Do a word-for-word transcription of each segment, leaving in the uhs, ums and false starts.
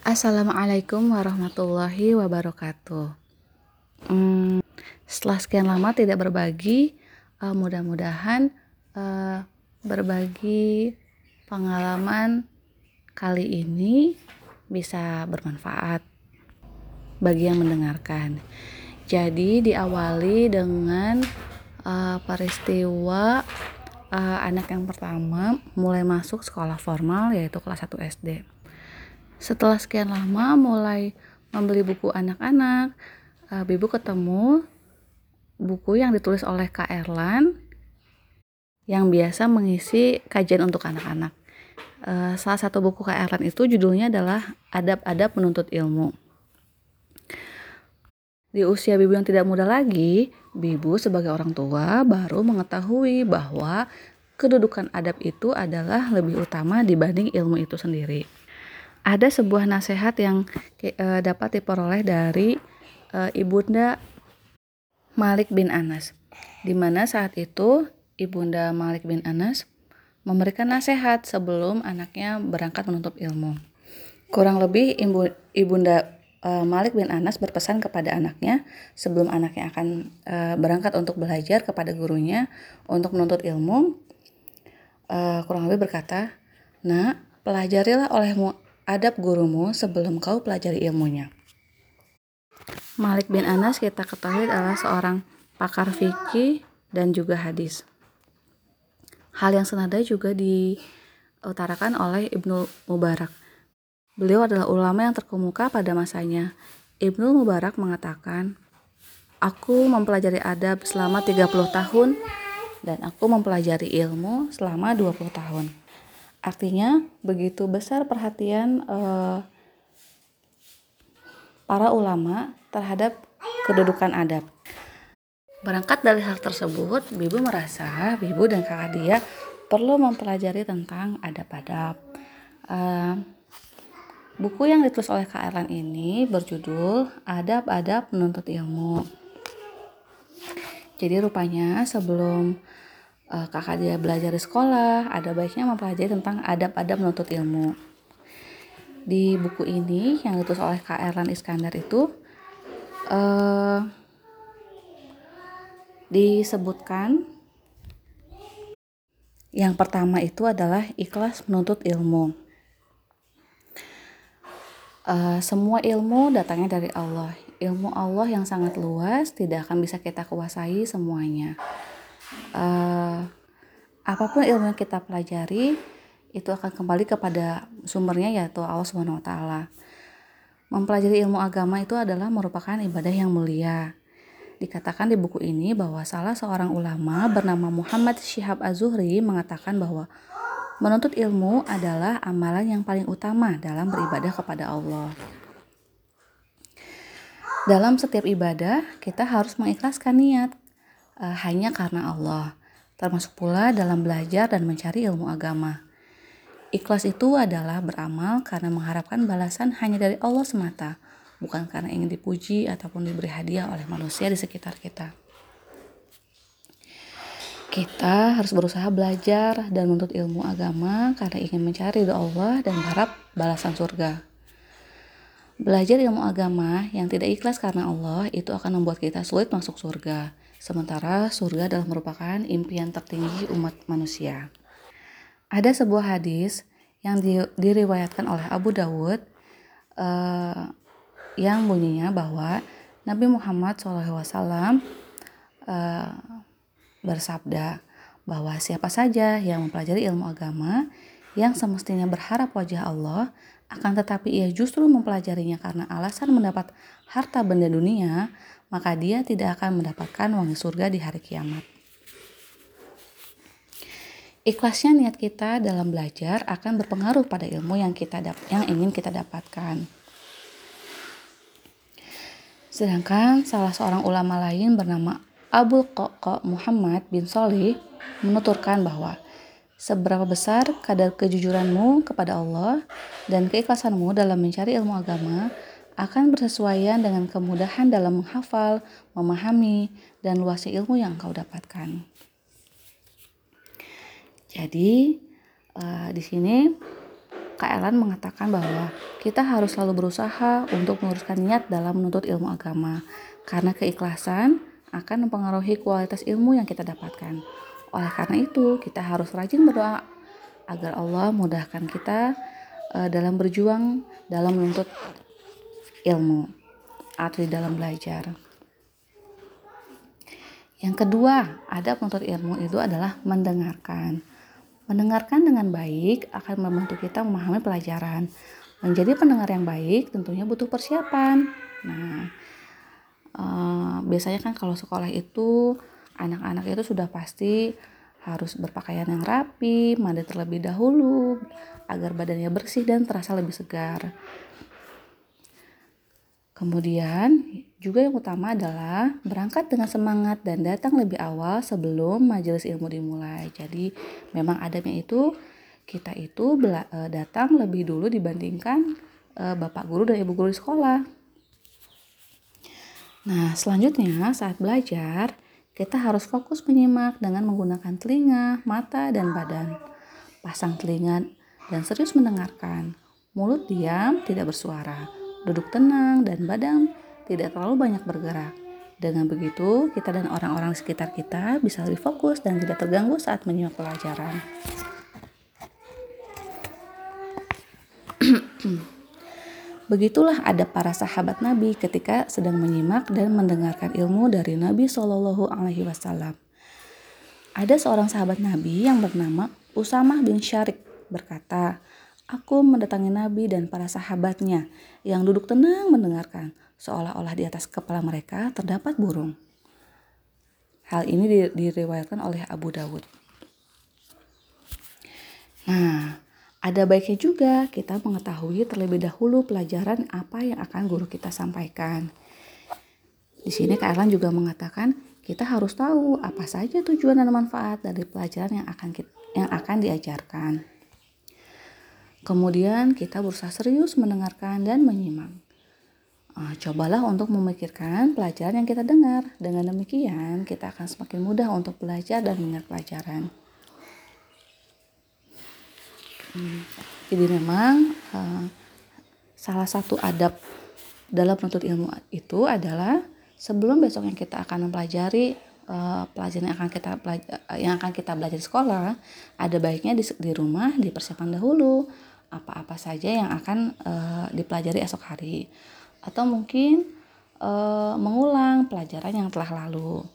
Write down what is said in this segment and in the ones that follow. Assalamualaikum warahmatullahi wabarakatuh. hmm, Setelah sekian lama tidak berbagi, uh, mudah-mudahan uh, berbagi pengalaman kali ini bisa bermanfaat bagi yang mendengarkan. Jadi diawali dengan uh, peristiwa uh, anak yang pertama mulai masuk sekolah formal, yaitu kelas satu S D. Setelah sekian lama mulai membeli buku anak-anak, uh, Bibu ketemu buku yang ditulis oleh Kak Erlan yang biasa mengisi kajian untuk anak-anak. Uh, salah satu buku Kak Erlan itu judulnya adalah Adab-Adab Menuntut Ilmu. Di usia Bibu yang tidak muda lagi, Bibu sebagai orang tua baru mengetahui bahwa kedudukan adab itu adalah lebih utama dibanding ilmu itu sendiri. Ada sebuah nasihat yang uh, dapat diperoleh dari uh, Ibunda Malik bin Anas, di mana saat itu Ibunda Malik bin Anas memberikan nasihat sebelum anaknya berangkat menuntut ilmu. Kurang lebih ibu, Ibunda e, Malik bin Anas berpesan kepada anaknya sebelum anaknya akan e, berangkat untuk belajar kepada gurunya untuk menuntut ilmu. E, kurang lebih berkata, "Nak, pelajarilah olehmu adab gurumu sebelum kau pelajari ilmunya." Malik bin Anas kita ketahui adalah seorang pakar fikih dan juga hadis. Hal yang senada juga diutarakan oleh Ibnu Mubarak. Beliau adalah ulama yang terkemuka pada masanya. Ibnu Mubarak mengatakan, "Aku mempelajari adab selama tiga puluh tahun dan aku mempelajari ilmu selama dua puluh tahun." Artinya, begitu besar perhatian eh, para ulama terhadap kedudukan adab. Berangkat dari hal tersebut, Bibu merasa Bibu dan Kak Adia perlu mempelajari tentang adab-adab. Uh, buku yang ditulis oleh Kak Erlan ini berjudul Adab-Adab Menuntut Ilmu. Jadi rupanya sebelum uh, Kak Adia belajar di sekolah, ada baiknya mempelajari tentang adab-adab menuntut ilmu. Di buku ini yang ditulis oleh Kak Erlan Iskandar itu Uh, disebutkan yang pertama itu adalah ikhlas menuntut ilmu. Uh, semua ilmu datangnya dari Allah. Ilmu Allah yang sangat luas tidak akan bisa kita kuasai semuanya. Uh, apapun ilmu yang kita pelajari itu akan kembali kepada sumbernya, yaitu Allah subhanahu wa taala. Mempelajari ilmu agama itu adalah merupakan ibadah yang mulia. Dikatakan di buku ini bahwa salah seorang ulama bernama Muhammad Syihab Az-Zuhri mengatakan bahwa menuntut ilmu adalah amalan yang paling utama dalam beribadah kepada Allah. Dalam setiap ibadah, kita harus mengikhlaskan niat e, hanya karena Allah, termasuk pula dalam belajar dan mencari ilmu agama. Ikhlas itu adalah beramal karena mengharapkan balasan hanya dari Allah semata, bukan karena ingin dipuji ataupun diberi hadiah oleh manusia di sekitar kita. Kita harus berusaha belajar dan menuntut ilmu agama karena ingin mencari ridha Allah dan berharap balasan surga. Belajar ilmu agama yang tidak ikhlas karena Allah itu akan membuat kita sulit masuk surga, sementara surga adalah merupakan impian tertinggi umat manusia. Ada sebuah hadis yang di, diriwayatkan oleh Abu Dawud uh, yang bunyinya bahwa Nabi Muhammad shallallahu alaihi wasallam e, bersabda bahwa siapa saja yang mempelajari ilmu agama yang semestinya berharap wajah Allah, akan tetapi ia justru mempelajarinya karena alasan mendapat harta benda dunia, maka dia tidak akan mendapatkan wangi surga di hari kiamat. Ikhlasnya niat kita dalam belajar akan berpengaruh pada ilmu yang kita dap- yang ingin kita dapatkan. Sedangkan salah seorang ulama lain bernama Abu Qoko Muhammad bin Salih menuturkan bahwa seberapa besar kadar kejujuranmu kepada Allah dan keikhlasanmu dalam mencari ilmu agama akan bersesuaian dengan kemudahan dalam menghafal, memahami, dan luasnya ilmu yang kau dapatkan. Jadi uh, di sini Kak Erlan mengatakan bahwa kita harus selalu berusaha untuk meluruskan niat dalam menuntut ilmu agama, karena keikhlasan akan mempengaruhi kualitas ilmu yang kita dapatkan. Oleh karena itu, kita harus rajin berdoa agar Allah mudahkan kita uh, dalam berjuang dalam menuntut ilmu atau di dalam belajar. Yang kedua, adab menuntut ilmu itu adalah mendengarkan. Mendengarkan dengan baik akan membantu kita memahami pelajaran. Menjadi pendengar yang baik tentunya butuh persiapan. Nah, eh, biasanya kan kalau sekolah itu anak-anak itu sudah pasti harus berpakaian yang rapi, mandi terlebih dahulu agar badannya bersih dan terasa lebih segar. Kemudian juga yang utama adalah berangkat dengan semangat dan datang lebih awal sebelum majelis ilmu dimulai. Jadi memang adabnya itu kita itu datang lebih dulu dibandingkan bapak guru dan ibu guru di sekolah. Nah, selanjutnya saat belajar kita harus fokus menyimak dengan menggunakan telinga, mata, dan badan. Pasang telinga dan serius mendengarkan. Mulut diam, tidak bersuara. Duduk tenang dan badan tidak terlalu banyak bergerak. Dengan begitu, kita dan orang-orang di sekitar kita bisa lebih fokus dan tidak terganggu saat menyimak pelajaran. Begitulah adab para sahabat Nabi ketika sedang menyimak dan mendengarkan ilmu dari Nabi Shallallahu Alaihi Wasallam. Ada seorang sahabat Nabi yang bernama Usamah bin Syarik berkata, "Aku mendatangi Nabi dan para sahabatnya yang duduk tenang mendengarkan, seolah-olah di atas kepala mereka terdapat burung." Hal ini diriwayatkan oleh Abu Dawud. Nah, ada baiknya juga kita mengetahui terlebih dahulu pelajaran apa yang akan guru kita sampaikan. Di sini Kak Erlan juga mengatakan kita harus tahu apa saja tujuan dan manfaat dari pelajaran yang akan kita, yang akan diajarkan. Kemudian kita berusaha serius mendengarkan dan menyimak. Cobalah untuk memikirkan pelajaran yang kita dengar. Dengan demikian, kita akan semakin mudah untuk belajar dan mengingat pelajaran. Hmm. Jadi memang uh, salah satu adab dalam menuntut ilmu itu adalah sebelum besok yang kita akan mempelajari uh, pelajaran yang akan kita pelaj- yang akan kita belajar di sekolah, ada baiknya di, di rumah dipersiapkan dahulu apa-apa saja yang akan uh, dipelajari esok hari, atau mungkin uh, mengulang pelajaran yang telah lalu.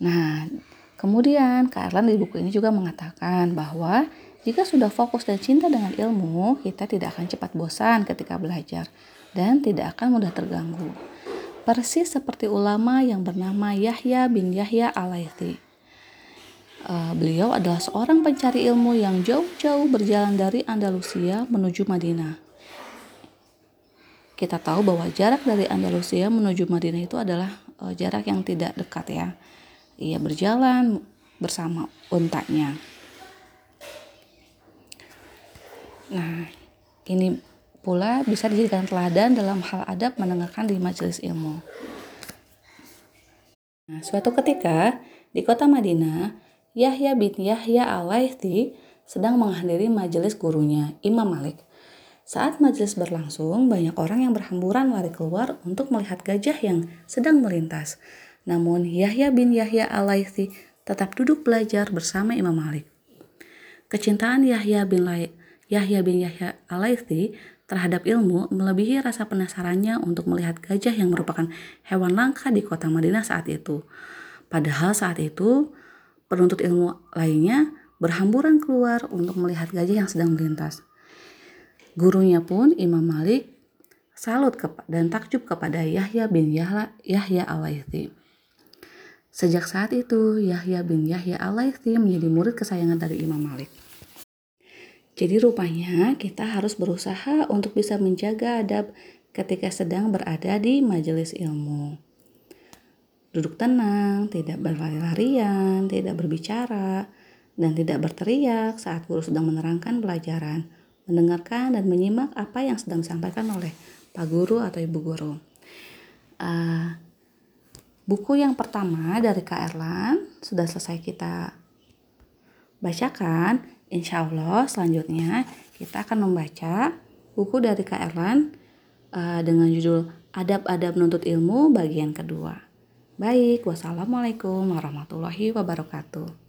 Nah, kemudian Kak Erlan di buku ini juga mengatakan bahwa jika sudah fokus dan cinta dengan ilmu, kita tidak akan cepat bosan ketika belajar dan tidak akan mudah terganggu. Persis seperti ulama yang bernama Yahya bin Yahya al-Laythi. Uh, beliau adalah seorang pencari ilmu yang jauh-jauh berjalan dari Andalusia menuju Madinah. Kita tahu bahwa jarak dari Andalusia menuju Madinah itu adalah uh, jarak yang tidak dekat ya. Ia berjalan bersama untanya. Nah, ini pula bisa dijadikan teladan dalam hal adab mendengarkan di majelis ilmu. Nah, suatu ketika di kota Madinah, Yahya bin Yahya al-Laythi sedang menghadiri majelis gurunya, Imam Malik. Saat majelis berlangsung, banyak orang yang berhamburan lari keluar untuk melihat gajah yang sedang melintas. Namun Yahya bin Yahya al-Laythi tetap duduk belajar bersama Imam Malik. Kecintaan Yahya bin Lai, Yahya bin Yahya al-Laythi terhadap ilmu melebihi rasa penasarannya untuk melihat gajah yang merupakan hewan langka di kota Madinah saat itu. Padahal saat itu penuntut ilmu lainnya berhamburan keluar untuk melihat gajah yang sedang melintas. Gurunya pun, Imam Malik, salut kepa- dan takjub kepada Yahya bin Yahya, Yahya al-Laythi. Sejak saat itu, Yahya bin Yahya al-Laythi menjadi murid kesayangan dari Imam Malik. Jadi rupanya kita harus berusaha untuk bisa menjaga adab ketika sedang berada di majelis ilmu. Duduk tenang, tidak berlari-larian, tidak berbicara, dan tidak berteriak saat guru sedang menerangkan pelajaran, mendengarkan dan menyimak apa yang sedang disampaikan oleh Pak Guru atau Ibu Guru. Uh, Buku yang pertama dari Kak Erlan sudah selesai kita bacakan. Insya Allah selanjutnya kita akan membaca buku dari Kak Erlan uh, dengan judul Adab-adab menuntut ilmu bagian kedua. Baik, wassalamualaikum warahmatullahi wabarakatuh.